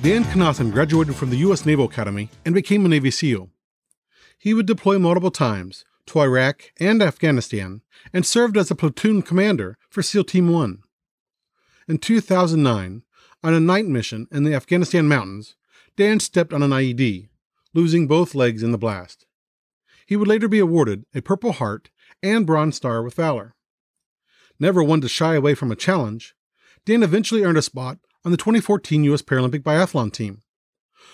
Dan Knossen graduated from the U.S. Naval Academy and became a Navy SEAL. He would deploy multiple times to Iraq and Afghanistan and served as a platoon commander for SEAL Team 1. In 2009, on a night mission in the Afghanistan mountains, Dan stepped on an IED, losing both legs in the blast. He would later be awarded a Purple Heart and Bronze Star with Valor. Never one to shy away from a challenge, Dan eventually earned a spot on the 2014 US Paralympic biathlon team.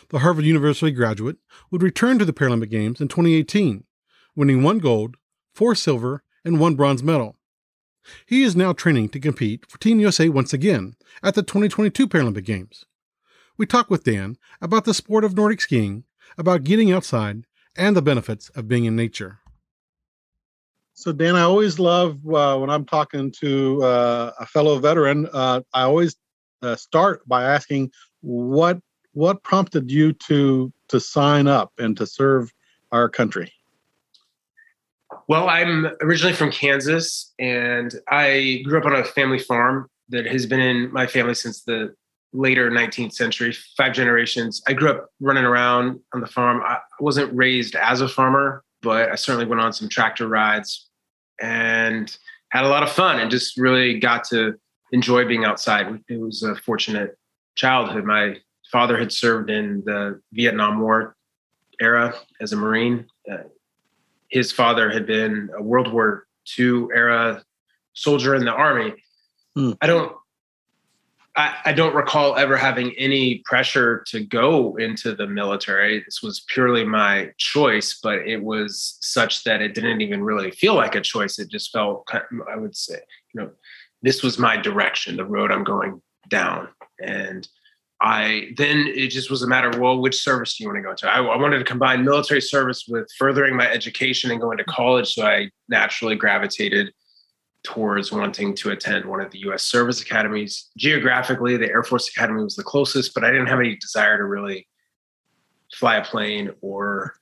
The Harvard University graduate would return to the Paralympic Games in 2018, winning 1 gold, 4 silver, and 1 bronze medal. He is now training to compete for Team USA once again at the 2022 Paralympic Games. We talk with Dan about the sport of Nordic skiing, about getting outside, and the benefits of being in nature. So Dan, I always love when I'm talking to a fellow veteran, I always start by asking what prompted you to sign up and to serve our country? Well, I'm originally from Kansas, and I grew up on a family farm that has been in my family since the later 19th century, 5 generations. I grew up running around on the farm. I wasn't raised as a farmer, but I certainly went on some tractor rides and had a lot of fun and just really got to enjoy being outside. It was a fortunate childhood. My father had served in the Vietnam War era as a Marine. His father had been a World War II era soldier in the Army. Mm. I don't recall ever having any pressure to go into the military. This was purely my choice, but it was such that it didn't even really feel like a choice. It just felt, I would say, this was my direction, the road I'm going down. And then it just was a matter of, well, which service do you want to go to? I wanted to combine military service with furthering my education and going to college. So I naturally gravitated towards wanting to attend one of the U.S. service academies. Geographically, the Air Force Academy was the closest, but I didn't have any desire to really fly a plane or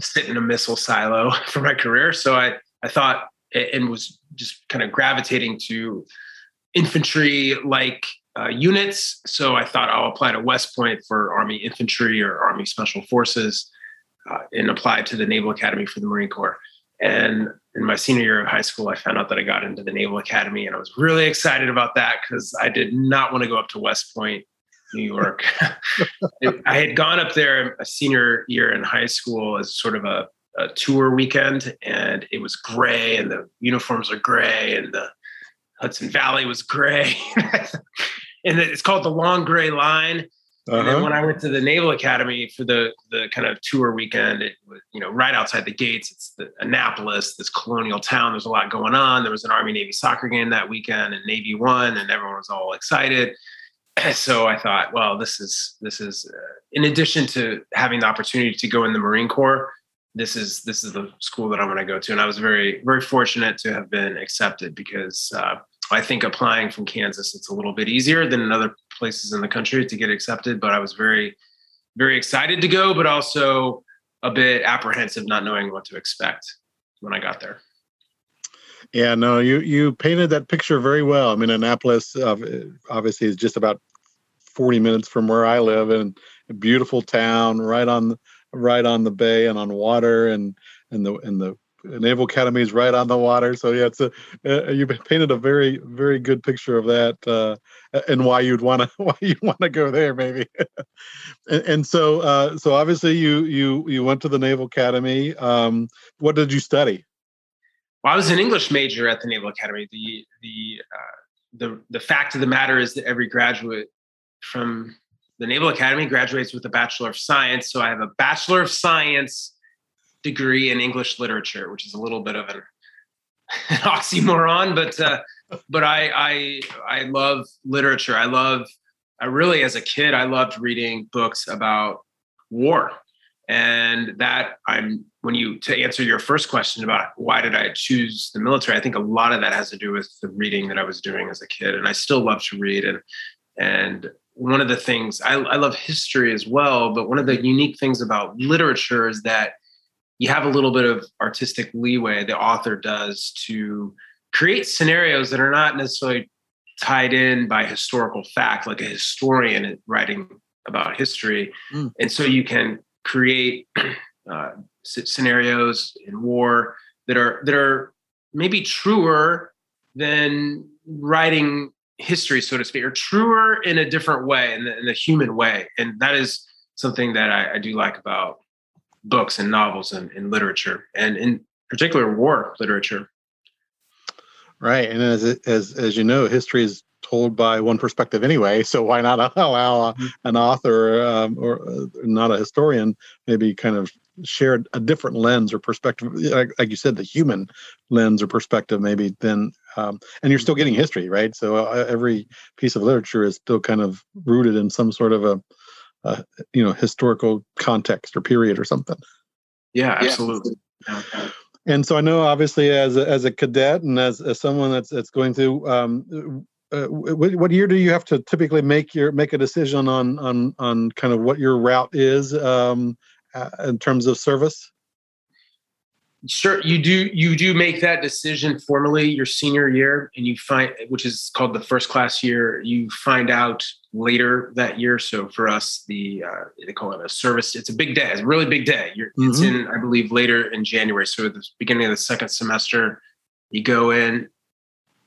sit in a missile silo for my career. So I thought, and was just kind of gravitating to infantry-like units. So I thought I'll apply to West Point for Army Infantry or Army Special Forces and apply to the Naval Academy for the Marine Corps. And in my senior year of high school, I found out that I got into the Naval Academy, and I was really excited about that because I did not want to go up to West Point, New York. I had gone up there a senior year in high school as sort of a tour weekend, and it was gray, and the uniforms are gray, and the Hudson Valley was gray. And it's called the Long Gray Line. Uh-huh. And then when I went to the Naval Academy for the kind of tour weekend, it was, right outside the gates, it's the Annapolis, this colonial town. There's a lot going on. There was an Army-Navy soccer game that weekend, and Navy won, and everyone was all excited. So I thought, well, this is in addition to having the opportunity to go in the Marine Corps, this is the school that I'm going to go to. And I was very, very fortunate to have been accepted because I think applying from Kansas, it's a little bit easier than in other places in the country to get accepted. But I was very, very excited to go, but also a bit apprehensive, not knowing what to expect when I got there. Yeah, no, you painted that picture very well. I mean, Annapolis obviously is just about 40 minutes from where I live, and a beautiful town right on the bay and on water, and the Naval Academy is right on the water. So yeah, you painted a very, very good picture of that, and why you'd want to go there maybe. and so obviously you went to the Naval Academy. What did you study? Well, I was an English major at the Naval Academy. The fact of the matter is that every graduate from the Naval Academy graduates with a Bachelor of Science. So I have a Bachelor of Science degree in English literature, which is a little bit of an oxymoron, but I love literature. I really, as a kid, I loved reading books about war. And that to answer your first question about why did I choose the military, I think a lot of that has to do with the reading that I was doing as a kid. And I still love to read. And one of the things, I love history as well, but one of the unique things about literature is that you have a little bit of artistic leeway, the author does, to create scenarios that are not necessarily tied in by historical fact, like a historian writing about history. Mm. And so you can create scenarios in war that are maybe truer than writing history, so to speak, or truer in a different way, in the human way. And that is something that I do like about books and novels and literature, and in particular war literature. Right. And as you know, history is told by one perspective anyway, so why not allow an author or not a historian maybe kind of share a different lens or perspective, like you said, the human lens or perspective maybe then, and you're still getting history, right? So every piece of literature is still kind of rooted in some sort of a historical context or period or something. Yeah, absolutely. Yeah. And so I know, obviously, as a cadet and as someone that's going through, what year do you have to typically make a decision on kind of what your route is in terms of service? Sure, you do make that decision formally your senior year, and you find, which is called the first class year. You find out later that year. So for us, they call it a service. It's a big day. It's a really big day. It's in, I believe, later in January. So at the beginning of the second semester, you go in.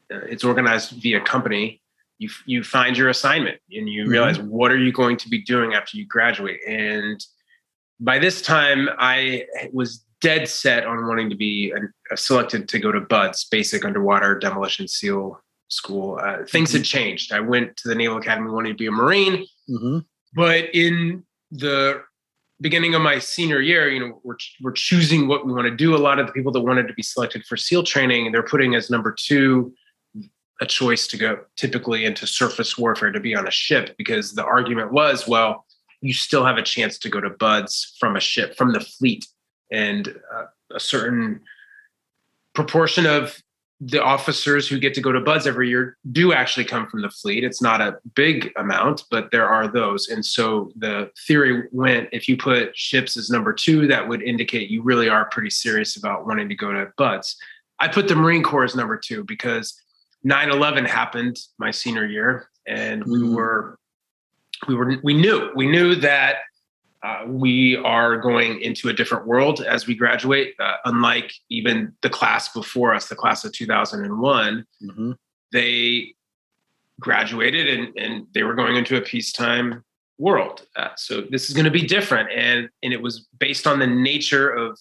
It's organized via company. You find your assignment, and you realize what are you going to be doing after you graduate. And by this time, I was dead set on wanting to be selected to go to BUDS, Basic Underwater Demolition SEAL School. Things had changed. I went to the Naval Academy wanting to be a Marine, but in the beginning of my senior year, we're choosing what we want to do. A lot of the people that wanted to be selected for SEAL training, they're putting as number two a choice to go typically into surface warfare, to be on a ship, because the argument was, well, you still have a chance to go to BUDS from a ship, from the fleet. And a certain proportion of the officers who get to go to BUDS every year do actually come from the fleet. It's not a big amount, but there are those. And so the theory went, if you put ships as number two, that would indicate you really are pretty serious about wanting to go to BUDS. I put the Marine Corps as number two because 9/11 happened my senior year, and we knew that we are going into a different world as we graduate, unlike even the class before us, the class of 2001. They graduated and they were going into a peacetime world. So this is going to be different. And it was based on the nature of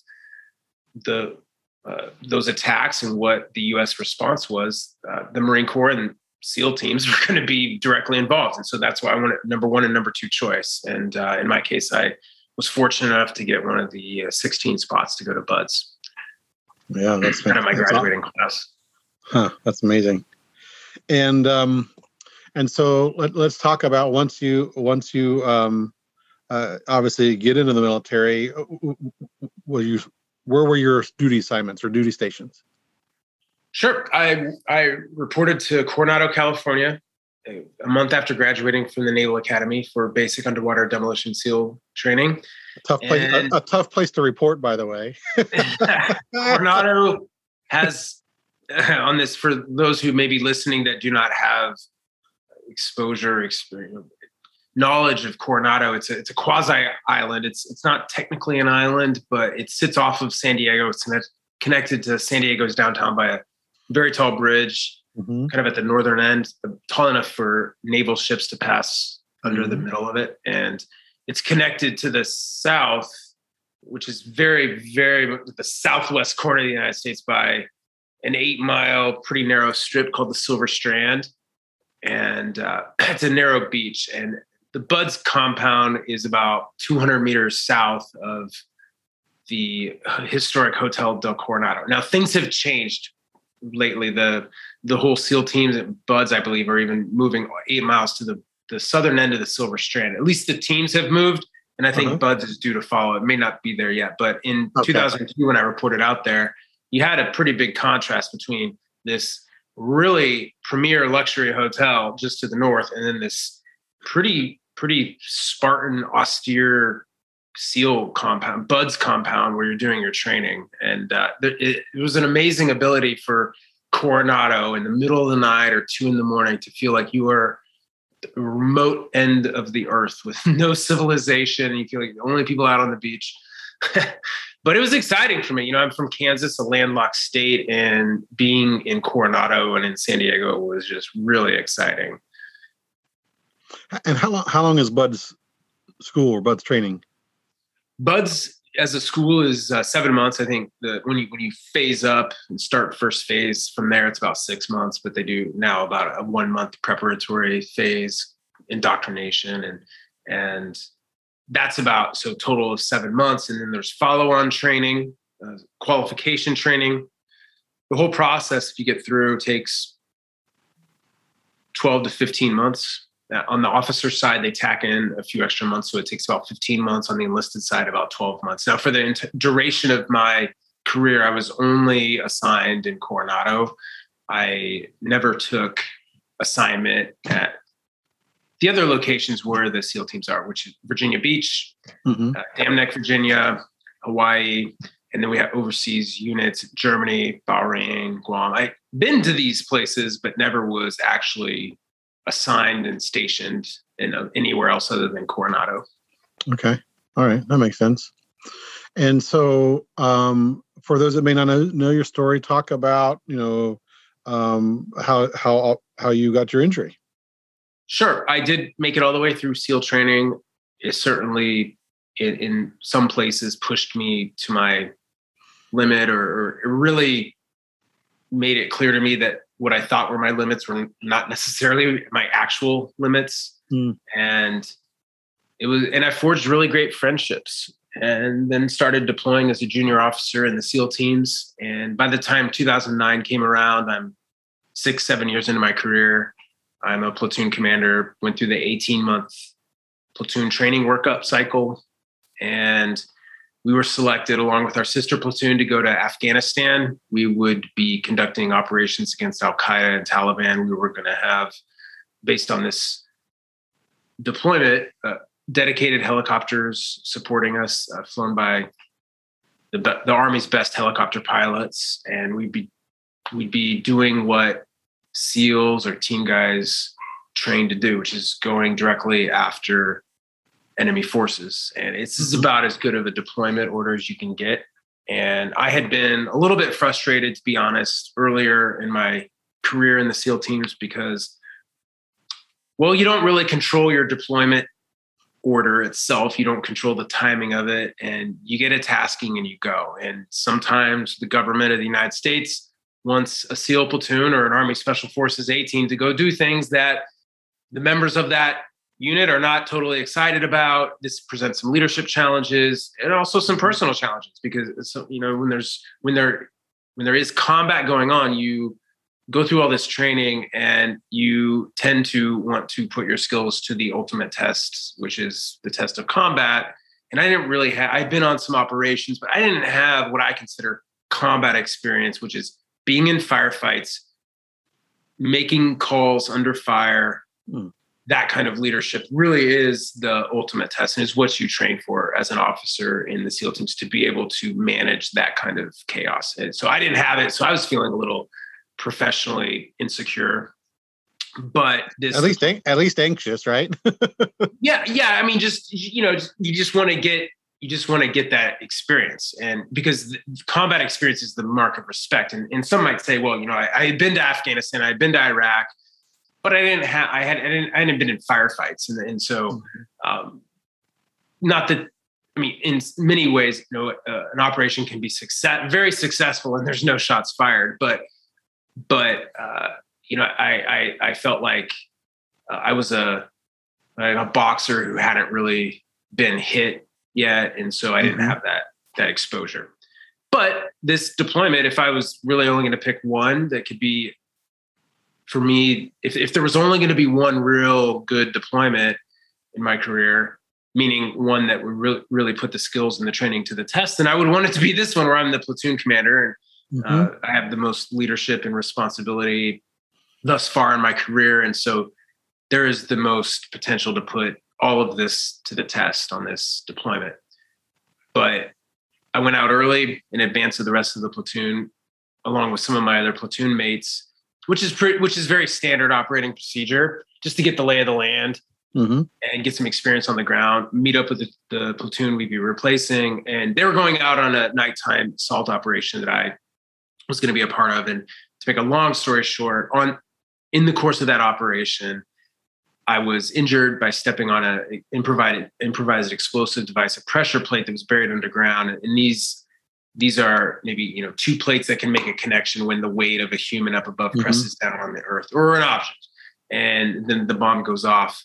those attacks and what the U.S. response was. The Marine Corps and SEAL teams were going to be directly involved. And so that's why I wanted number one and number two choice. And in my case, I was fortunate enough to get one of the 16 spots to go to BUDS. Yeah, that's kind of my graduating class. Huh, that's amazing. And so let's talk about once you obviously get into the military, where were your duty assignments or duty stations? Sure. I reported to Coronado, California, a month after graduating from the Naval Academy for basic underwater demolition SEAL training. A tough place to report, by the way. Coronado has, on this, for those who may be listening that do not have exposure, experience, knowledge of Coronado, it's a quasi-island. It's not technically an island, but it sits off of San Diego. It's connected to San Diego's downtown by a very tall bridge, kind of at the northern end, tall enough for naval ships to pass under the middle of it. And it's connected to the south, which is very, very the southwest corner of the United States by an 8-mile, pretty narrow strip called the Silver Strand. And it's a narrow beach. And the BUDS compound is about 200 meters south of the historic Hotel del Coronado. Now, things have changed lately. The whole SEAL teams at BUDS, I believe, are even moving 8 miles to the southern end of the Silver Strand. At least the teams have moved. And I think Bud's is due to follow. It may not be there yet, but in 2002, when I reported out there, you had a pretty big contrast between this really premier luxury hotel just to the north, and then this pretty Spartan, austere SEAL compound, Bud's compound, where you're doing your training. And it was an amazing ability for Coronado in the middle of the night or 2 a.m. to feel like you are the remote end of the earth with no civilization. And you feel like the only people out on the beach. But it was exciting for me. You know, I'm from Kansas, a landlocked state, and being in Coronado and in San Diego was just really exciting. And how long is Bud's school or Bud's training? Bud's as a school is 7 months. I think when you phase up and start first phase from there, it's about 6 months, but they do now about a 1 month preparatory phase indoctrination and that's about, so total of 7 months. And then there's follow-on training, qualification training. The whole process, if you get through, takes 12 to 15 months. On the officer side, they tack in a few extra months. So it takes about 15 months. On the enlisted side, about 12 months. Now, for the duration of my career, I was only assigned in Coronado. I never took assignment at the other locations where the SEAL teams are, which is Virginia Beach, Dam Neck, Virginia, Hawaii. And then we have overseas units, Germany, Bahrain, Guam. I've been to these places, but never was actually assigned and stationed in anywhere else other than Coronado. Okay. All right. That makes sense. And so for those that may not know your story, talk about, you know, how you got your injury. Sure. I did make it all the way through SEAL training. It certainly, in some places, pushed me to my limit, or it really made it clear to me that what I thought were my limits were not necessarily my actual limits. And it was, and I forged really great friendships and then started deploying as a junior officer in the SEAL teams. And by the time 2009 came around, I'm 6-7 years into my career. I'm a platoon commander, went through the 18-month platoon training workup cycle, and we were selected along with our sister platoon to go to Afghanistan. We would be conducting operations against Al-Qaeda and Taliban. We were going to have, based on this deployment, dedicated helicopters supporting us, flown by the Army's best helicopter pilots. And we'd be doing what SEALs or team guys trained to do, which is going directly after enemy forces. And it's about as good of a deployment order as you can get. And I had been a little bit frustrated, to be honest, earlier in my career in the SEAL teams because, well, you don't really control your deployment order itself. You don't control the timing of it, and you get a tasking and you go. And sometimes the government of the United States wants a SEAL platoon or an Army Special Forces A team to go do things that the members of that unit are not totally excited about. This presents some leadership challenges and also some personal challenges, because it's, you know, when there is combat going on, you go through all this training and you tend to want to put your skills to the ultimate test, which is the test of combat. And I didn't really have, I've been on some operations, but I didn't have what I consider combat experience, which is being in firefights, making calls under fire, that kind of leadership really is the ultimate test and is what you train for as an officer in the SEAL teams, to be able to manage that kind of chaos. And so I didn't have it. So I was feeling a little professionally insecure, but this at least anxious, right? Yeah. I mean, just, you know, you just want to get that experience. And because combat experience is the mark of respect. And some might say, well, you know, I had been to Afghanistan, I had been to Iraq, but I hadn't been in firefights. And so, not that, I mean, in many ways, you know, an operation can be very successful and there's no shots fired, but you know, I felt like I was a boxer who hadn't really been hit yet. And so I didn't have that exposure. But this deployment, if I was really only going to pick one that could be, for me, if there was only going to be one real good deployment in my career, meaning one that would really put the skills and the training to the test. And I would want it to be this one where I'm the platoon commander and I have the most leadership and responsibility thus far in my career. And so there is the most potential to put all of this to the test on this deployment. But I went out early in advance of the rest of the platoon, along with some of my other platoon mates, which is very standard operating procedure, just to get the lay of the land and get some experience on the ground, meet up with the platoon we'd be replacing. And they were going out on a nighttime assault operation that I was going to be a part of. And to make a long story short, in the course of that operation, I was injured by stepping on an improvised explosive device, a pressure plate that was buried underground. And these are maybe, two plates that can make a connection when the weight of a human up above presses down on the earth or an object. And then the bomb goes off.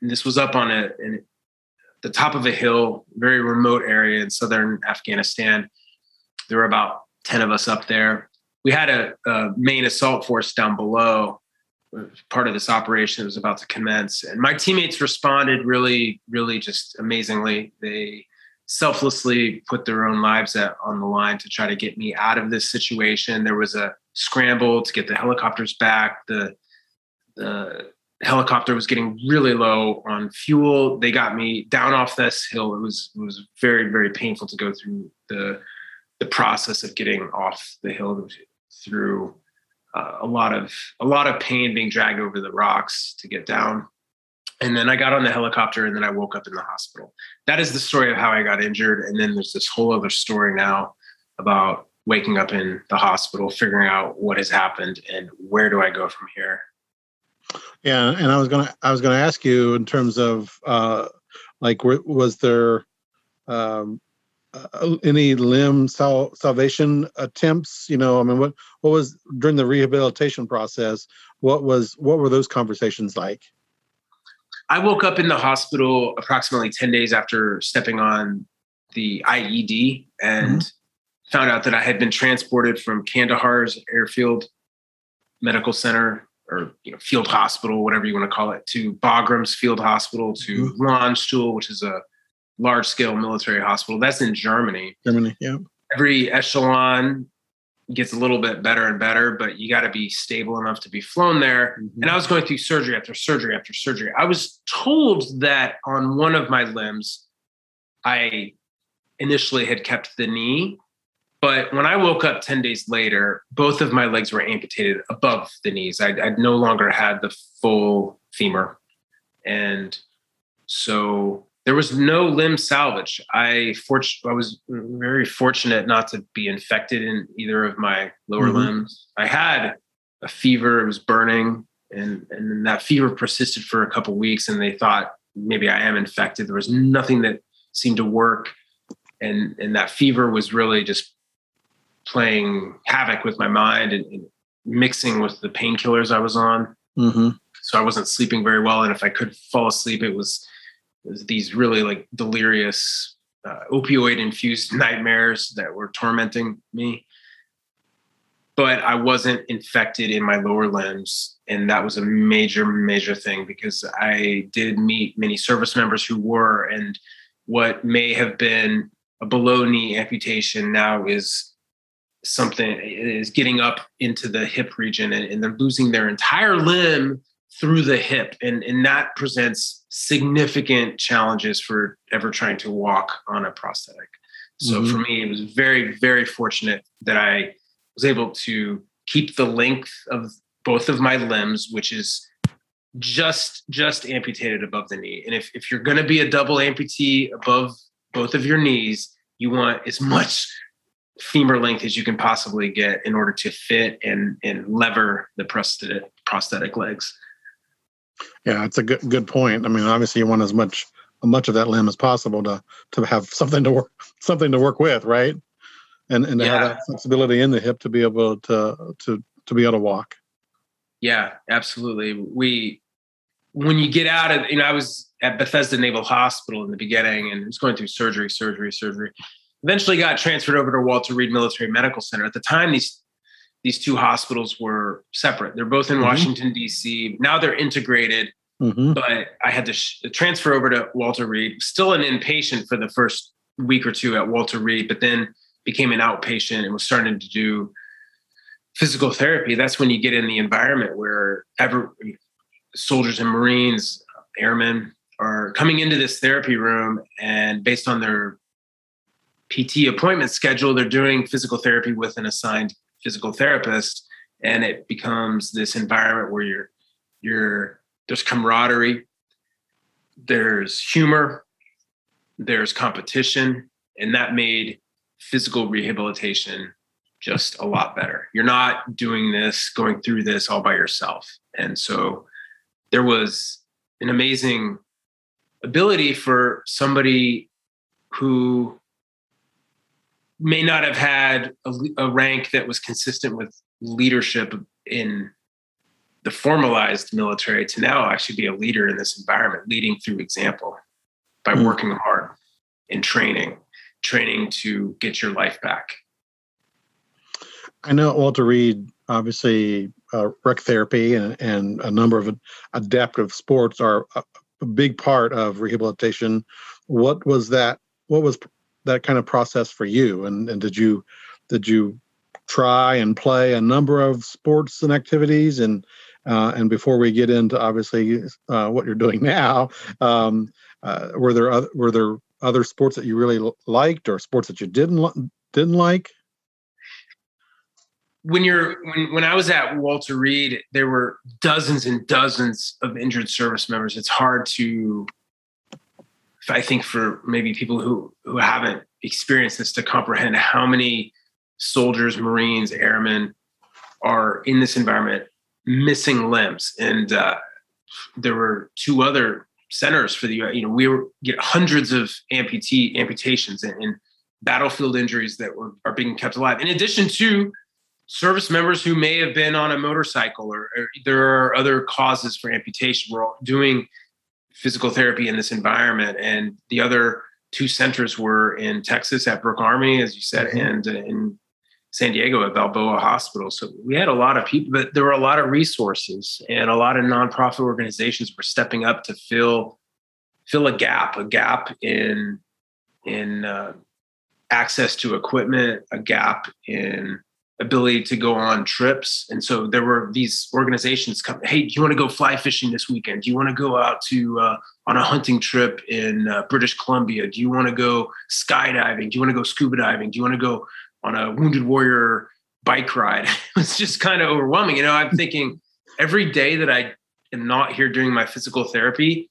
This was up on the top of a hill, very remote area in southern Afghanistan. There were about 10 of us up there. We had a main assault force down below. Part of this operation was about to commence. And my teammates responded really, really just amazingly. They selflessly put their own lives on the line to try to get me out of this situation. There was a scramble to get the helicopters back. The helicopter was getting really low on fuel. They got me down off this hill. It was very, very painful to go through the process of getting off the hill through a lot of pain, being dragged over the rocks to get down. And then I got on the helicopter and then I woke up in the hospital. That is the story of how I got injured. And then there's this whole other story now about waking up in the hospital, figuring out what has happened and where do I go from here? Yeah. And I was going to ask you in terms of was there any limb salvation attempts? What was during the rehabilitation process? What were those conversations like? I woke up in the hospital approximately 10 days after stepping on the IED and found out that I had been transported from Kandahar's airfield medical center or field hospital, whatever you want to call it, to Bagram's field hospital, to Landstuhl, which is a large-scale military hospital. That's in Germany. Germany, yeah. Every echelon gets a little bit better and better, but you got to be stable enough to be flown there. And I was going through surgery after surgery after surgery. I was told that on one of my limbs, I initially had kept the knee, but when I woke up 10 days later, both of my legs were amputated above the knees. I no longer had the full femur. And so there was no limb salvage. I was very fortunate not to be infected in either of my lower limbs. I had a fever, it was burning, and then that fever persisted for a couple of weeks, and they thought maybe I am infected. There was nothing that seemed to work, and that fever was really just playing havoc with my mind and mixing with the painkillers I was on. So I wasn't sleeping very well, and if I could fall asleep, it was these really delirious opioid infused nightmares that were tormenting me. But I wasn't infected in my lower limbs. And that was a major, major thing because I did meet many service members who were, and what may have been a below knee amputation now is getting up into the hip region and they're losing their entire limb through the hip. And that presents significant challenges for ever trying to walk on a prosthetic. So for me, it was very, very fortunate that I was able to keep the length of both of my limbs, which is just amputated above the knee. And if you're going to be a double amputee above both of your knees, you want as much femur length as you can possibly get in order to fit and lever the prosthetic legs. Yeah, it's a good point. I mean, obviously, you want as much of that limb as possible to have something to work with, right? And to have that flexibility in the hip to be able to be able to walk. Yeah, absolutely. When you get out of, I was at Bethesda Naval Hospital in the beginning, and I was going through surgery. Eventually, got transferred over to Walter Reed Military Medical Center. At the time, these two hospitals were separate. They're both in Washington, D.C. Now they're integrated. Mm-hmm. So I had to transfer over to Walter Reed, still an inpatient for the first week or two at Walter Reed, but then became an outpatient and was starting to do physical therapy. That's when you get in the environment where soldiers and Marines, airmen, are coming into this therapy room, and based on their PT appointment schedule, they're doing physical therapy with an assigned physical therapist. And it becomes this environment where there's camaraderie, there's humor, there's competition, and that made physical rehabilitation just a lot better. You're not doing this, going through this all by yourself. And so there was an amazing ability for somebody who may not have had a rank that was consistent with leadership in the formalized military to now actually be a leader in this environment, leading through example by working hard and training to get your life back. I know at Walter Reed, obviously, rec therapy and a number of adaptive sports are a big part of rehabilitation. What was that? What was that kind of process for you? And did you try and play a number of sports and activities? And before we get into obviously what you're doing now, were there other sports that you really liked or sports that you didn't like? When I was at Walter Reed, there were dozens and dozens of injured service members. It's hard to, I think, for maybe people who haven't experienced this to comprehend how many soldiers, Marines, airmen are in this environment missing limbs. And there were two other centers for the, we get hundreds of amputations and battlefield injuries that are being kept alive. In addition to service members who may have been on a motorcycle, or there are other causes for amputation. We're all doing physical therapy in this environment. And the other two centers were in Texas at Brooke Army, as you said, and in San Diego at Balboa Hospital. So we had a lot of people, but there were a lot of resources, and a lot of nonprofit organizations were stepping up to fill a gap in access to equipment, a gap in ability to go on trips. And so there were these organizations come, hey, do you want to go fly fishing this weekend? Do you want to go out to on a hunting trip in British Columbia? Do you want to go skydiving? Do you want to go scuba diving? Do you want to go on a Wounded Warrior bike ride? It's just kind of overwhelming. I'm thinking every day that I am not here doing my physical therapy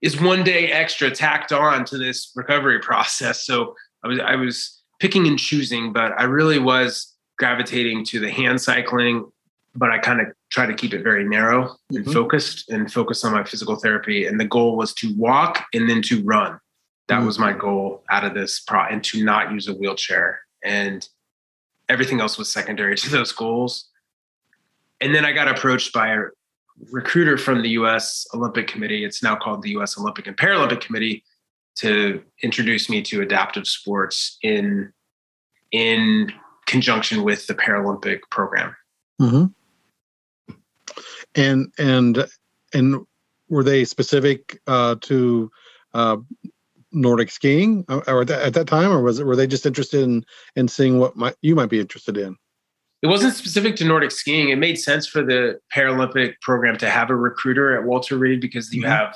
is one day extra tacked on to this recovery process. So I was picking and choosing, but I really was gravitating to the hand cycling, but I kind of try to keep it very narrow and focused, and focus on my physical therapy. And the goal was to walk and then to run. That was my goal out of this and to not use a wheelchair. And everything else was secondary to those goals. And then I got approached by a recruiter from the US Olympic Committee. It's now called the US Olympic and Paralympic Committee, to introduce me to adaptive sports in conjunction with the Paralympic program. Mm-hmm. And were they specific to Nordic skiing or at that time, or were they just interested in seeing what you might be interested in? It wasn't specific to Nordic skiing. It made sense for the Paralympic program to have a recruiter at Walter Reed, because you have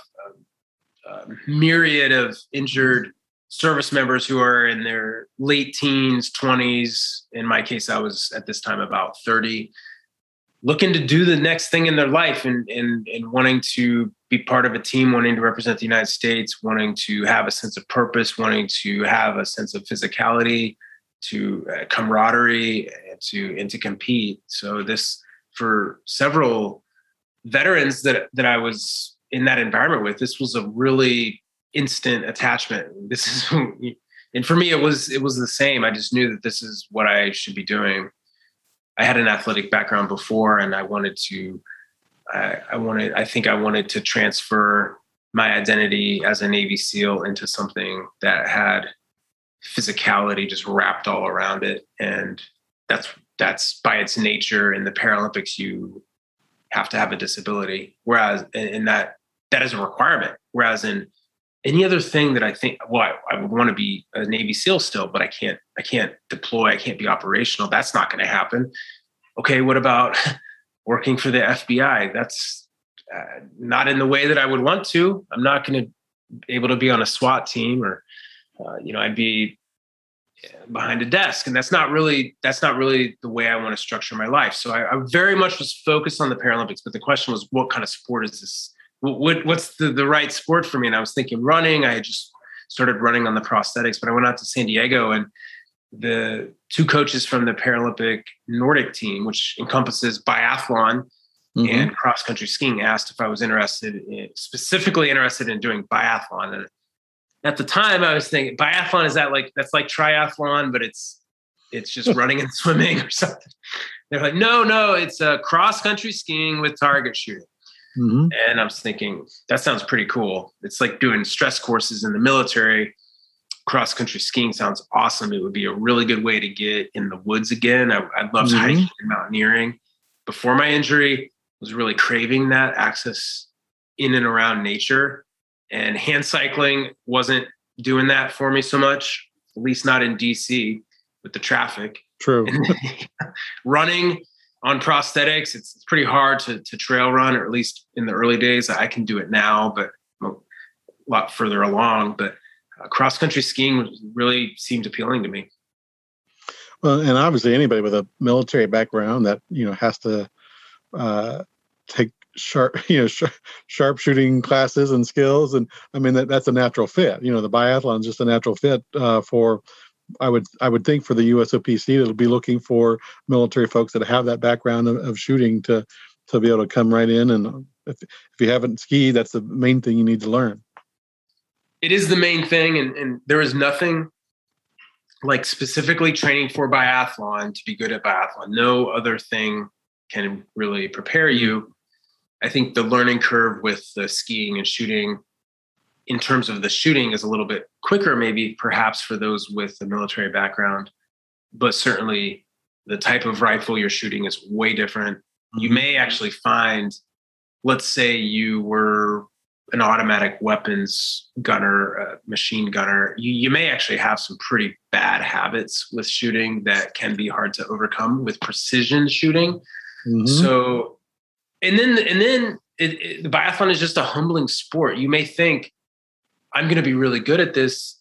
a myriad of injured service members who are in their late teens, 20s. In my case, I was at this time about 30, looking to do the next thing in their life and wanting to be part of a team, wanting to represent the United States, wanting to have a sense of purpose, wanting to have a sense of physicality, to camaraderie, and to compete. So this, for several veterans that I was in that environment with, this was a really instant attachment. This is, and for me, it was the same. I just knew that this is what I should be doing. I had an athletic background before, and I wanted to transfer my identity as a Navy SEAL into something that had physicality just wrapped all around it. And that's by its nature. In the Paralympics, you have to have a disability. Whereas in that that is a requirement. Whereas in any other thing that I think, well, I would want to be a Navy SEAL still, but I can't deploy, I can't be operational. That's not going to happen. Okay, what about working for the FBI? That's not in the way that I would want to. I'm not going to be able to be on a SWAT team, or I'd be behind a desk, and that's not really the way I want to structure my life. So I very much was focused on the Paralympics, but the question was, what kind of sport is this? What's the right sport for me? And I was thinking running. I had just started running on the prosthetics, but I went out to San Diego, and the two coaches from the Paralympic Nordic team, which encompasses biathlon and cross-country skiing, asked if I was specifically interested in doing biathlon. And at the time I was thinking, biathlon, that's like triathlon, but it's just running and swimming or something. They're like, no, it's cross-country skiing with target shooting. Mm-hmm. And I was thinking, that sounds pretty cool. It's like doing stress courses in the military. Cross-country skiing sounds awesome. It would be a really good way to get in the woods again. I loved hiking and mountaineering. Before my injury, was really craving that access in and around nature. And hand cycling wasn't doing that for me so much, at least not in DC with the traffic. True. Running on prosthetics, it's pretty hard to trail run, or at least in the early days. I can do it now, but I'm a lot further along. But cross-country skiing really seemed appealing to me. Well, and obviously anybody with a military background that, has to take sharpshooting classes and skills. And I mean, that's a natural fit. The biathlon is just a natural fit for, I would think, for the USOPC. It'll be looking for military folks that have that background of shooting to be able to come right in. And if you haven't skied, that's the main thing you need to learn. It is the main thing. And there is nothing like specifically training for biathlon to be good at biathlon. No other thing can really prepare you. I think the learning curve with the skiing and shooting, in terms of the shooting, is a little bit quicker, maybe perhaps for those with a military background, but certainly the type of rifle you're shooting is way different. You may actually find, let's say you were an automatic weapons gunner, a machine gunner, you may actually have some pretty bad habits with shooting that can be hard to overcome with precision shooting. Mm-hmm. So, and then the biathlon is just a humbling sport. You may think, I'm going to be really good at this.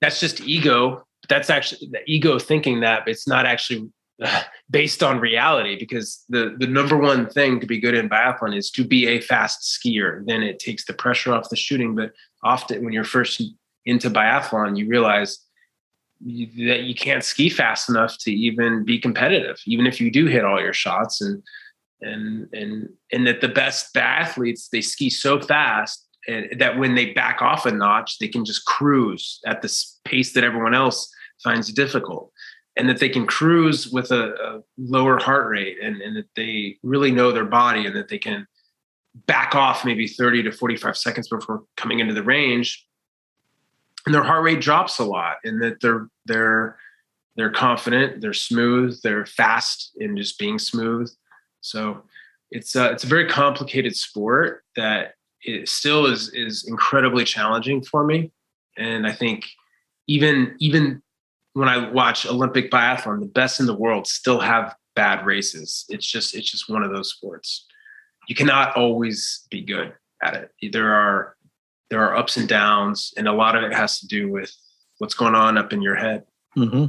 That's just ego. That's actually the ego thinking that, but it's not actually based on reality, because the number one thing to be good in biathlon is to be a fast skier. Then it takes the pressure off the shooting. But often when you're first into biathlon, you realize that you can't ski fast enough to even be competitive, even if you do hit all your shots. And that the best biathletes, they ski so fast that when they back off a notch, they can just cruise at this pace that everyone else finds difficult, and that they can cruise with a lower heart rate, and that they really know their body, and that they can back off maybe 30 to 45 seconds before coming into the range. And their heart rate drops a lot, and that they're confident, they're smooth, they're fast in just being smooth. So it's a very complicated sport that it still is incredibly challenging for me. And I think even when I watch Olympic biathlon, the best in the world still have bad races. It's just one of those sports. You cannot always be good at it. There are ups and downs, and a lot of it has to do with what's going on up in your head. Mm-hmm.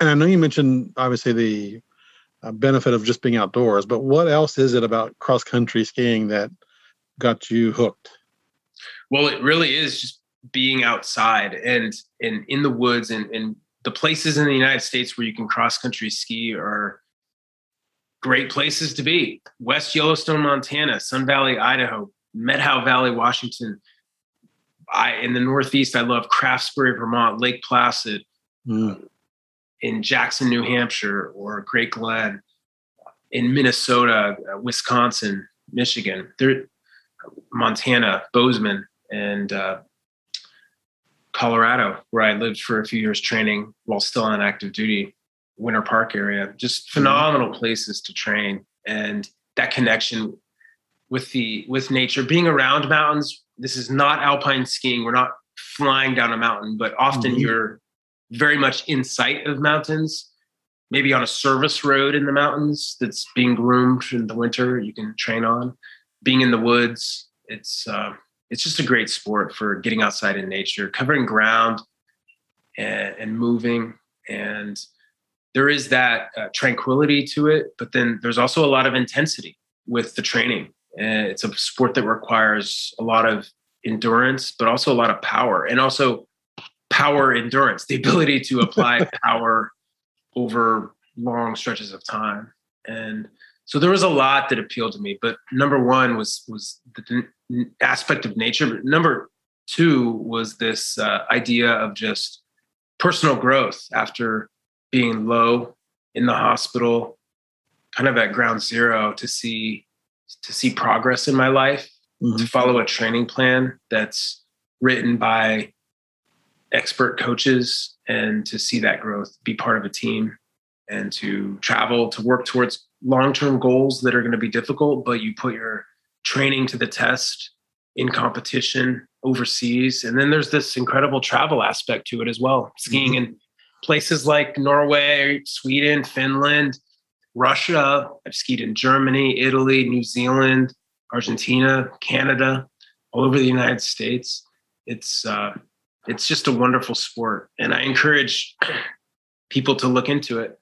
And I know you mentioned, obviously, the benefit of just being outdoors, but what else is it about cross-country skiing that got you hooked? Well, it really is just being outside and in the woods, and the places in the United States where you can cross-country ski are great places to be. West Yellowstone, Montana, Sun Valley, Idaho, Medhow Valley, Washington. In the Northeast, I love Craftsbury, Vermont, Lake Placid, in Jackson, New Hampshire, or Great Glen, in Minnesota, Wisconsin, Michigan, Montana, Bozeman, and Colorado, where I lived for a few years training while still on active duty, Winter Park area, just phenomenal places to train. And that connection with nature, being around mountains. This is not alpine skiing. We're not flying down a mountain, but often you're very much in sight of mountains, maybe on a service road in the mountains that's being groomed in the winter. You can train on being in the woods. It's just a great sport for getting outside in nature, covering ground and moving. And there is that tranquility to it, but then there's also a lot of intensity with the training. It's a sport that requires a lot of endurance, but also a lot of power, and also power endurance, the ability to apply power over long stretches of time. And so there was a lot that appealed to me, but number one was the aspect of nature. But number two was this idea of just personal growth after being low in the hospital, kind of at ground zero, to see progress in my life, to follow a training plan that's written by expert coaches, and to see that growth, be part of a team, and to travel, to work towards long-term goals that are going to be difficult, but you put your training to the test in competition overseas. And then there's this incredible travel aspect to it as well. Skiing in places like Norway, Sweden, Finland, Russia. I've skied in Germany, Italy, New Zealand, Argentina, Canada, all over the United States. It's just a wonderful sport, and I encourage people to look into it.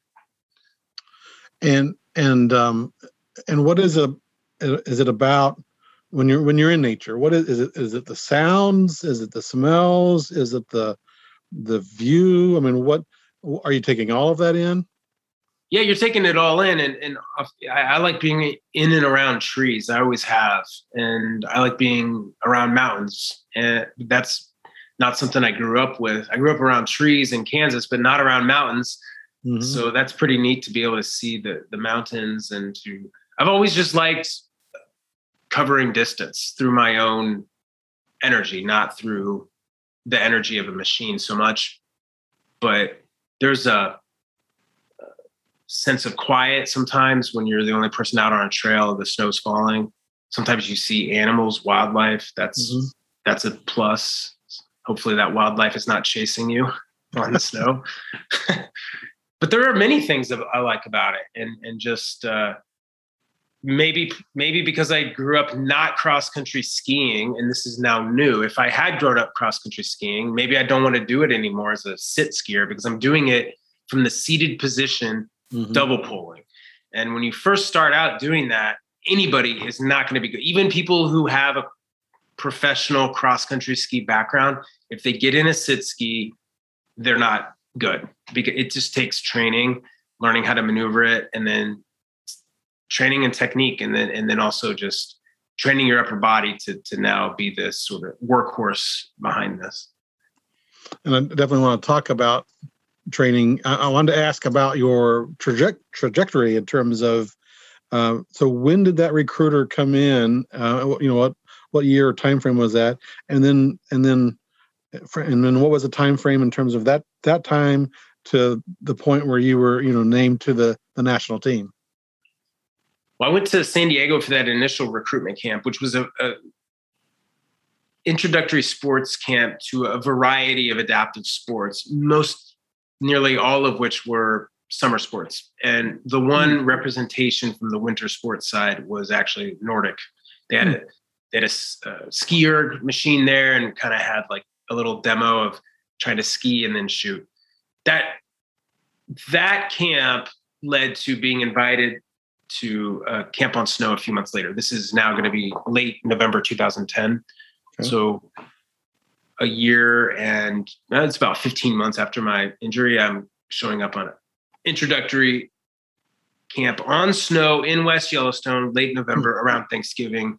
And what is it about when you're in nature? What is it? Is it the sounds? Is it the smells? Is it the view? I mean, what are you taking all of that in? Yeah, you're taking it all in, and I like being in and around trees. I always have, and I like being around mountains, and that's not something I grew up with. I grew up around trees in Kansas, but not around mountains. Mm-hmm. So that's pretty neat to be able to see the mountains, and I've always just liked covering distance through my own energy, not through the energy of a machine so much. But there's a sense of quiet sometimes when you're the only person out on a trail, the snow's falling. Sometimes you see animals, wildlife. That's a plus. Hopefully that wildlife is not chasing you on the snow. But there are many things that I like about it, and just maybe because I grew up not cross-country skiing, and this is now new. If I had grown up cross-country skiing, maybe I don't want to do it anymore as a sit skier, because I'm doing it from the seated position. Double pulling. And when you first start out doing that, anybody is not going to be good. Even people who have a professional cross-country ski background, if they get in a sit ski, they're not good, because it just takes training, learning how to maneuver it, and then training and technique. And then also just training your upper body to now be this sort of workhorse behind this. And I definitely want to talk about training. I wanted to ask about your trajectory in terms of, so when did that recruiter come in? What year or time frame was that? And then what was the time frame in terms of that time to the point where you were, named to the national team? Well, I went to San Diego for that initial recruitment camp, which was a introductory sports camp to a variety of adaptive sports, nearly all of which were summer sports. And the one representation from the winter sports side was actually Nordic. They had a skier machine there, and kind of had like a little demo of trying to ski and then shoot. That camp led to being invited to Camp on Snow a few months later. This is now going to be late November 2010. Okay. So a year and it's about 15 months after my injury, I'm showing up on an introductory camp on snow in West Yellowstone, late November, around Thanksgiving.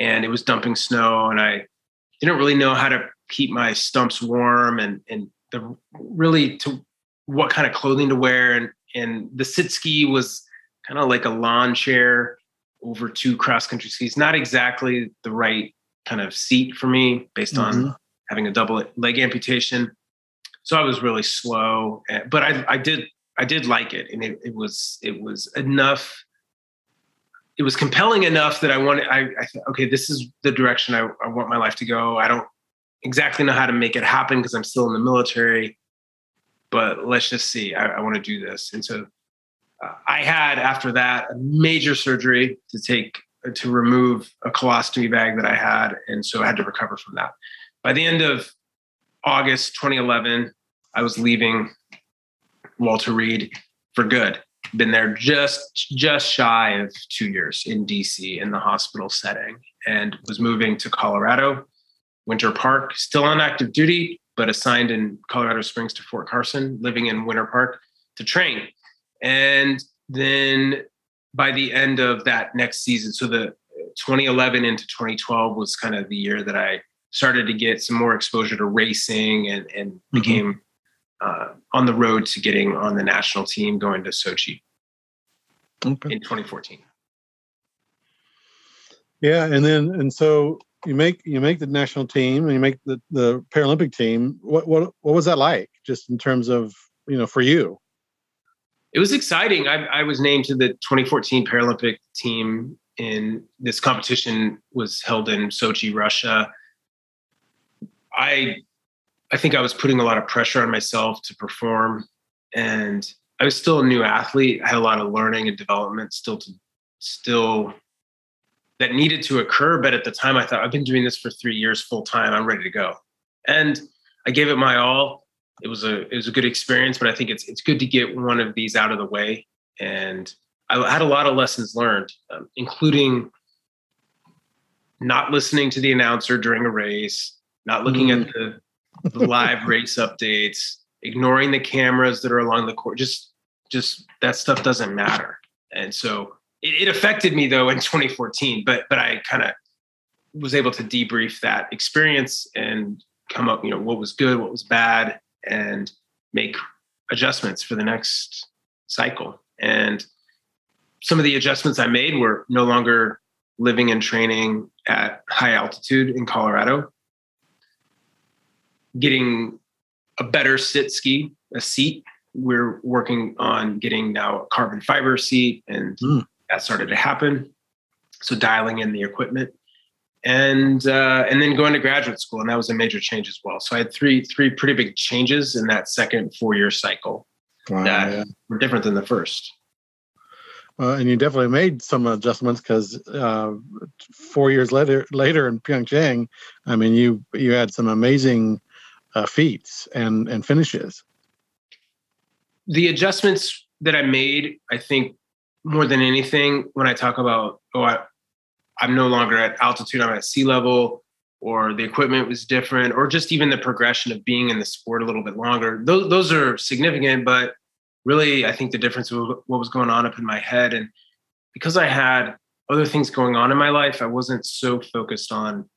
And it was dumping snow, and I didn't really know how to keep my stumps warm and what kind of clothing to wear. And the sit ski was kind of like a lawn chair over two cross-country skis, not exactly the right kind of seat for me based on having a double leg amputation. So I was really slow, but I did like it. And it was enough it was compelling enough that I thought, okay, this is the direction I want my life to go. I don't exactly know how to make it happen because I'm still in the military, but let's just see. I want to do this. And so I had, after that, a major surgery to remove a colostomy bag that I had. And so I had to recover from that. By the end of August 2011, I was leaving Walter Reed for good. Been there just shy of 2 years in DC in the hospital setting, and was moving to Colorado, Winter Park, still on active duty, but assigned in Colorado Springs to Fort Carson, living in Winter Park to train. And then by the end of that next season, so the 2011 into 2012 was kind of the year that I started to get some more exposure to racing and became on the road to getting on the national team, going to Sochi in 2014. Yeah. And so you make the national team and you make the Paralympic team. What was that like, just in terms of, for you? It was exciting. I was named to the 2014 Paralympic team. In this competition was held in Sochi, Russia. I think I was putting a lot of pressure on myself to perform, and I was still a new athlete. I had a lot of learning and development still that needed to occur. But at the time I thought, I've been doing this for 3 years full time. I'm ready to go. And I gave it my all. It was a good experience, but I think it's good to get one of these out of the way. And I had a lot of lessons learned, including not listening to the announcer during a race, not looking at the live race updates, ignoring the cameras that are along the court, just that stuff doesn't matter. And so it affected me though in 2014, but I kind of was able to debrief that experience and come up, what was good, what was bad, and make adjustments for the next cycle. And some of the adjustments I made were no longer living and training at high altitude in Colorado, getting a better sit ski, a seat. We're working on getting now a carbon fiber seat, and that started to happen. So dialing in the equipment, and then going to graduate school. And that was a major change as well. So I had three pretty big changes in that second 4 year cycle that were different than the first. And you definitely made some adjustments, because 4 years later in Pyeongchang, I mean, you had some amazing feats and finishes. The adjustments that I made, I think more than anything, when I talk about, I'm no longer at altitude, I'm at sea level, or the equipment was different, or just even the progression of being in the sport a little bit longer. Those are significant, but really I think the difference was what was going on up in my head. And because I had other things going on in my life, I wasn't so focused on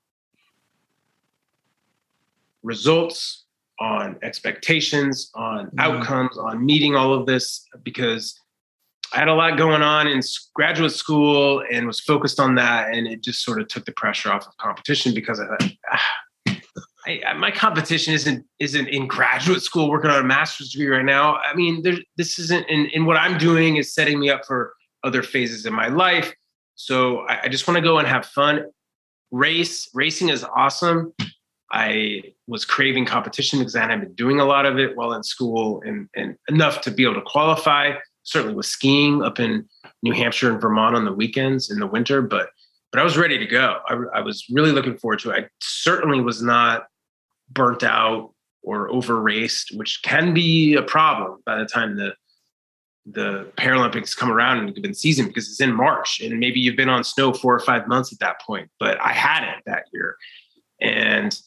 results, on expectations, on outcomes, on meeting all of this, because I had a lot going on in graduate school and was focused on that. And it just sort of took the pressure off of competition, because I thought, my competition isn't in graduate school working on a master's degree right now. I mean, this isn't, and what I'm doing is setting me up for other phases in my life. So I just want to go and have fun. Racing is awesome. I was craving competition because I hadn't been doing a lot of it while in school, and enough to be able to qualify. Certainly was skiing up in New Hampshire and Vermont on the weekends in the winter, but I was ready to go. I was really looking forward to it. I certainly was not burnt out or over raced, which can be a problem by the time the Paralympics come around in a given season, because it's in March and maybe you've been on snow 4 or 5 months at that point. But I hadn't that year, and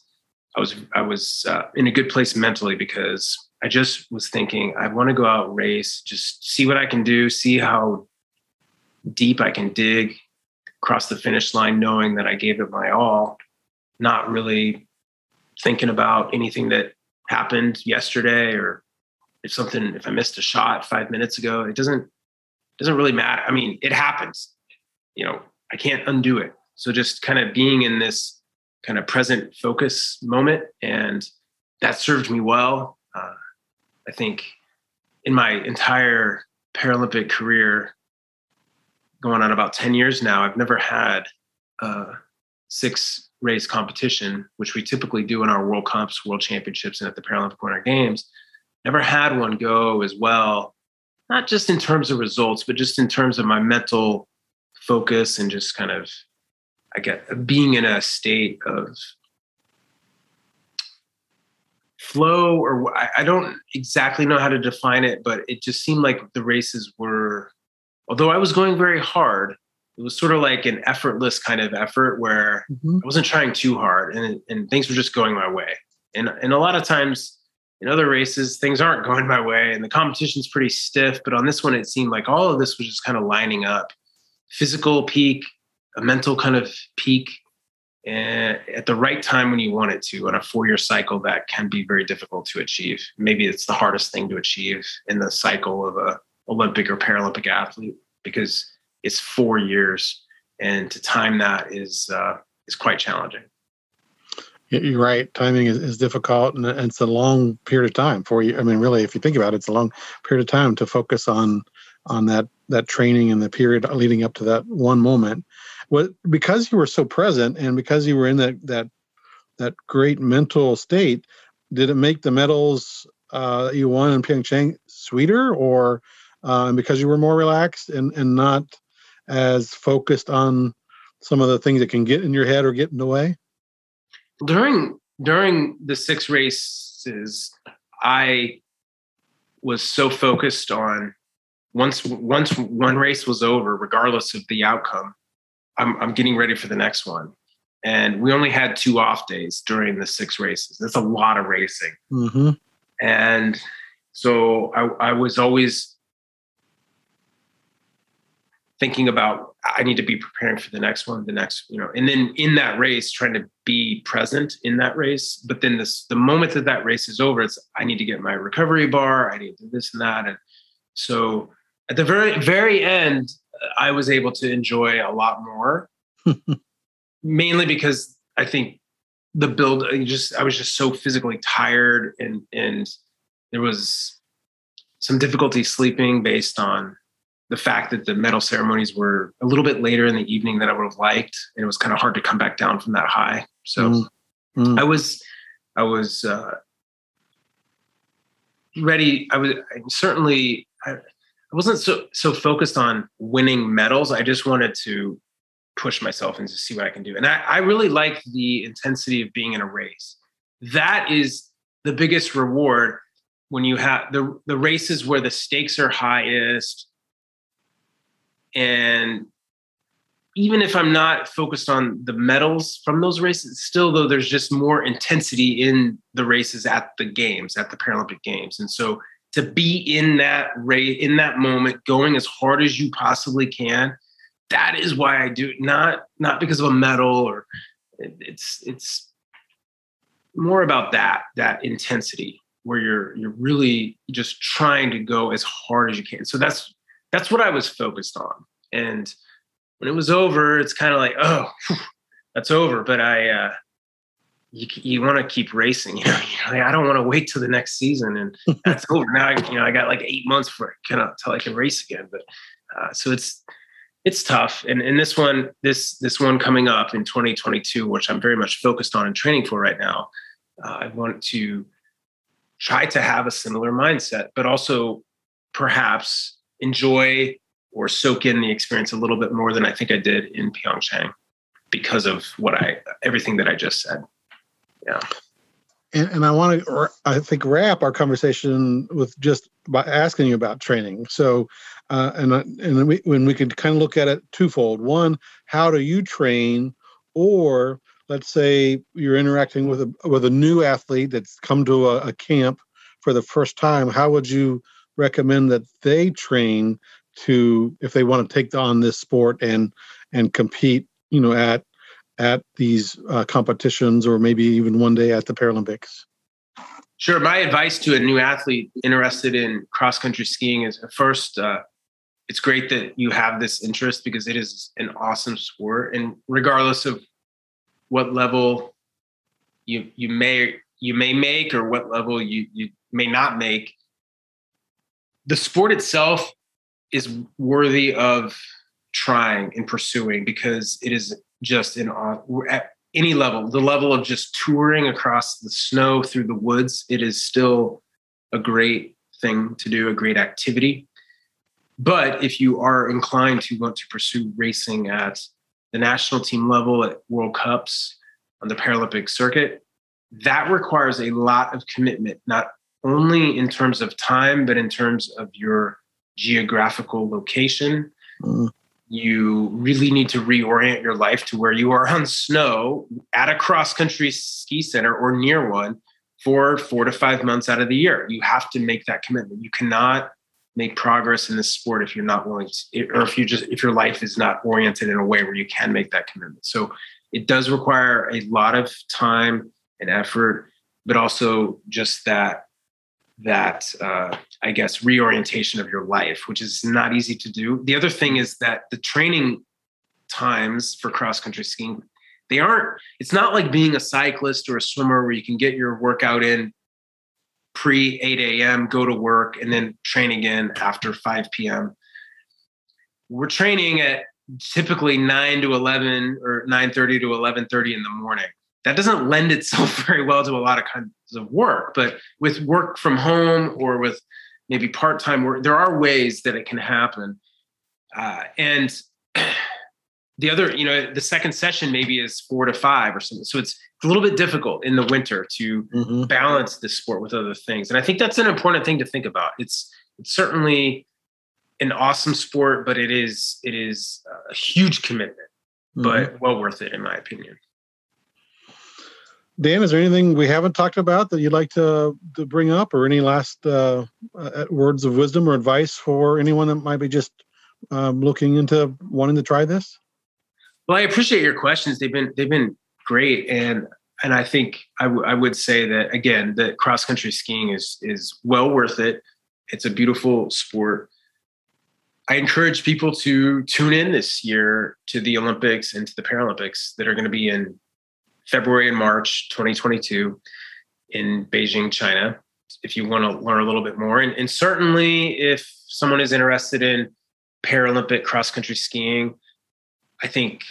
I was in a good place mentally, because I just was thinking, I want to go out and race, just see what I can do, see how deep I can dig, cross the finish line, knowing that I gave it my all, not really thinking about anything that happened yesterday, or if I missed a shot 5 minutes ago, it doesn't really matter. I mean, it happens, I can't undo it. So just kind of being in this kind of present focus moment, and that served me well. I think in my entire Paralympic career, going on about 10 years now, I've never had a 6-race competition, which we typically do in our World Cups, World Championships, and at the Paralympic Winter Games. Never had one go as well, not just in terms of results, but just in terms of my mental focus and just kind of, I get being in a state of flow, or I don't exactly know how to define it, but it just seemed like the races were, although I was going very hard, it was sort of like an effortless kind of effort where I wasn't trying too hard, and things were just going my way. And a lot of times in other races, things aren't going my way and the competition's pretty stiff. But on this one, it seemed like all of this was just kind of lining up. Physical peak, a mental kind of peak, and at the right time when you want it to, on a 4-year cycle that can be very difficult to achieve. Maybe it's the hardest thing to achieve in the cycle of a Olympic or Paralympic athlete, because it's 4 years, and to time that is quite challenging. You're right. Timing is difficult, and it's a long period of time for you. I mean, really, if you think about it, it's a long period of time to focus on that training and the period leading up to that one moment. Well, because you were so present and because you were in that great mental state, did it make the medals you won in Pyeongchang sweeter, or because you were more relaxed and not as focused on some of the things that can get in your head or get in the way? During the 6 races, I was so focused on once one race was over, regardless of the outcome, I'm getting ready for the next one. And we only had 2 off days during the 6 races. That's a lot of racing. Mm-hmm. And so I was always thinking about, I need to be preparing for the next one, and then in that race, trying to be present in that race. But then the moment that race is over, it's, I need to get my recovery bar. I need to do this and that. And so at the very, very end, I was able to enjoy a lot more, mainly because I think I was just so physically tired, and there was some difficulty sleeping based on the fact that the medal ceremonies were a little bit later in the evening than I would have liked. And it was kind of hard to come back down from that high. So I was ready. I wasn't so focused on winning medals. I just wanted to push myself and to see what I can do. And I really like the intensity of being in a race. That is the biggest reward when you have the races where the stakes are highest. And even if I'm not focused on the medals from those races, still though, there's just more intensity in the races at the games, at the Paralympic Games. And so to be in that race, in that moment, going as hard as you possibly can, that is why I do it. Not because of a medal, or it's more about that intensity where you're really just trying to go as hard as you can. So that's what I was focused on. And when it was over, it's kind of like, oh, whew, that's over. But you want to keep racing. I don't want to wait till the next season and that's over. Now, I got like 8 months for it, till I can race again. But so it's tough. And this one coming up in 2022, which I'm very much focused on and training for right now, I want to try to have a similar mindset, but also perhaps enjoy or soak in the experience a little bit more than I think I did in Pyeongchang because of everything that I just said. Yeah. And I want to, I think, wrap our conversation with just by asking you about training. So, when we could kind of look at it twofold. One, how do you train? Or let's say you're interacting with a new athlete that's come to a camp for the first time. How would you recommend that they train if they want to take on this sport and compete, at these competitions, or maybe even one day at the Paralympics? Sure. My advice to a new athlete interested in cross-country skiing is, first, it's great that you have this interest because it is an awesome sport. And regardless of what level you may make or what level you may not make, the sport itself is worthy of trying and pursuing, because it is just at any level, the level of just touring across the snow through the woods, it is still a great thing to do, a great activity. But if you are inclined to want to pursue racing at the national team level, at World Cups, on the Paralympic circuit, that requires a lot of commitment, not only in terms of time, but in terms of your geographical location. Mm. You really need to reorient your life to where you are on snow at a cross-country ski center or near one for 4 to 5 months out of the year. You have to make that commitment. You cannot make progress in this sport if you're not willing to, or if your life is not oriented in a way where you can make that commitment. So it does require a lot of time and effort, but also just that I guess, reorientation of your life, which is not easy to do. The other thing is that the training times for cross-country skiing, it's not like being a cyclist or a swimmer where you can get your workout in pre 8 a.m., go to work, and then train again after 5 p.m. We're training at typically 9 to 11 or 9:30 to 11:30 in the morning. That doesn't lend itself very well to a lot of kinds of work, but with work from home or with maybe part-time work, there are ways that it can happen. And the other, the second session maybe is 4 to 5 or something. So it's a little bit difficult in the winter to balance this sport with other things. And I think that's an important thing to think about. It's certainly an awesome sport, but it is a huge commitment, but well worth it in my opinion. Dan, is there anything we haven't talked about that you'd like to bring up, or any last words of wisdom or advice for anyone that might be just looking into wanting to try this? Well, I appreciate your questions. They've been great, and I think I would say that again, that cross country skiing is well worth it. It's a beautiful sport. I encourage people to tune in this year to the Olympics and to the Paralympics that are going to be in February and March 2022 in Beijing, China, if you want to learn a little bit more. And certainly if someone is interested in Paralympic cross-country skiing, I think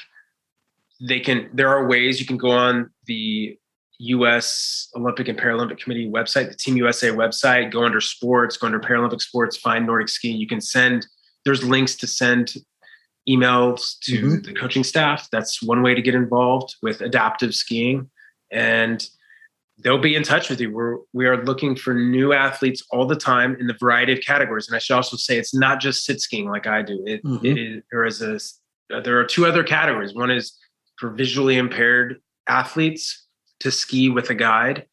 there are ways. You can go on the US Olympic and Paralympic Committee website, the Team USA website, go under sports, go under Paralympic sports, find Nordic skiing. You can there's links to send emails to the coaching staff. That's one way to get involved with adaptive skiing, and they'll be in touch with you. We are looking for new athletes all the time in the variety of categories. And I should also say, it's not just sit skiing like I do. There are two other categories. One is for visually impaired athletes to ski with a guide.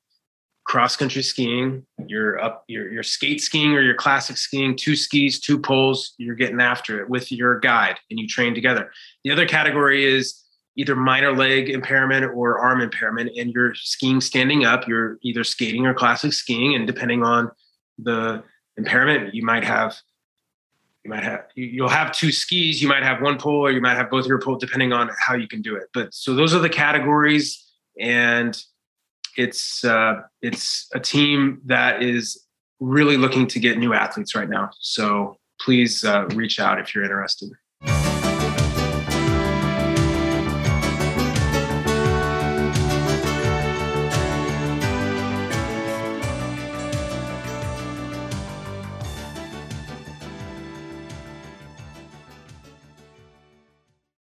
Cross-country skiing, you're up, you're skate skiing or your classic skiing, 2 skis, 2 poles, you're getting after it with your guide and you train together. The other category is either minor leg impairment or arm impairment, and you're skiing standing up. You're either skating or classic skiing, and depending on the impairment, you'll have 2 skis, you might have 1 pole, or you might have both your poles, depending on how you can do it. But so those are the categories, and it's a team that is really looking to get new athletes right now. So please reach out if you're interested.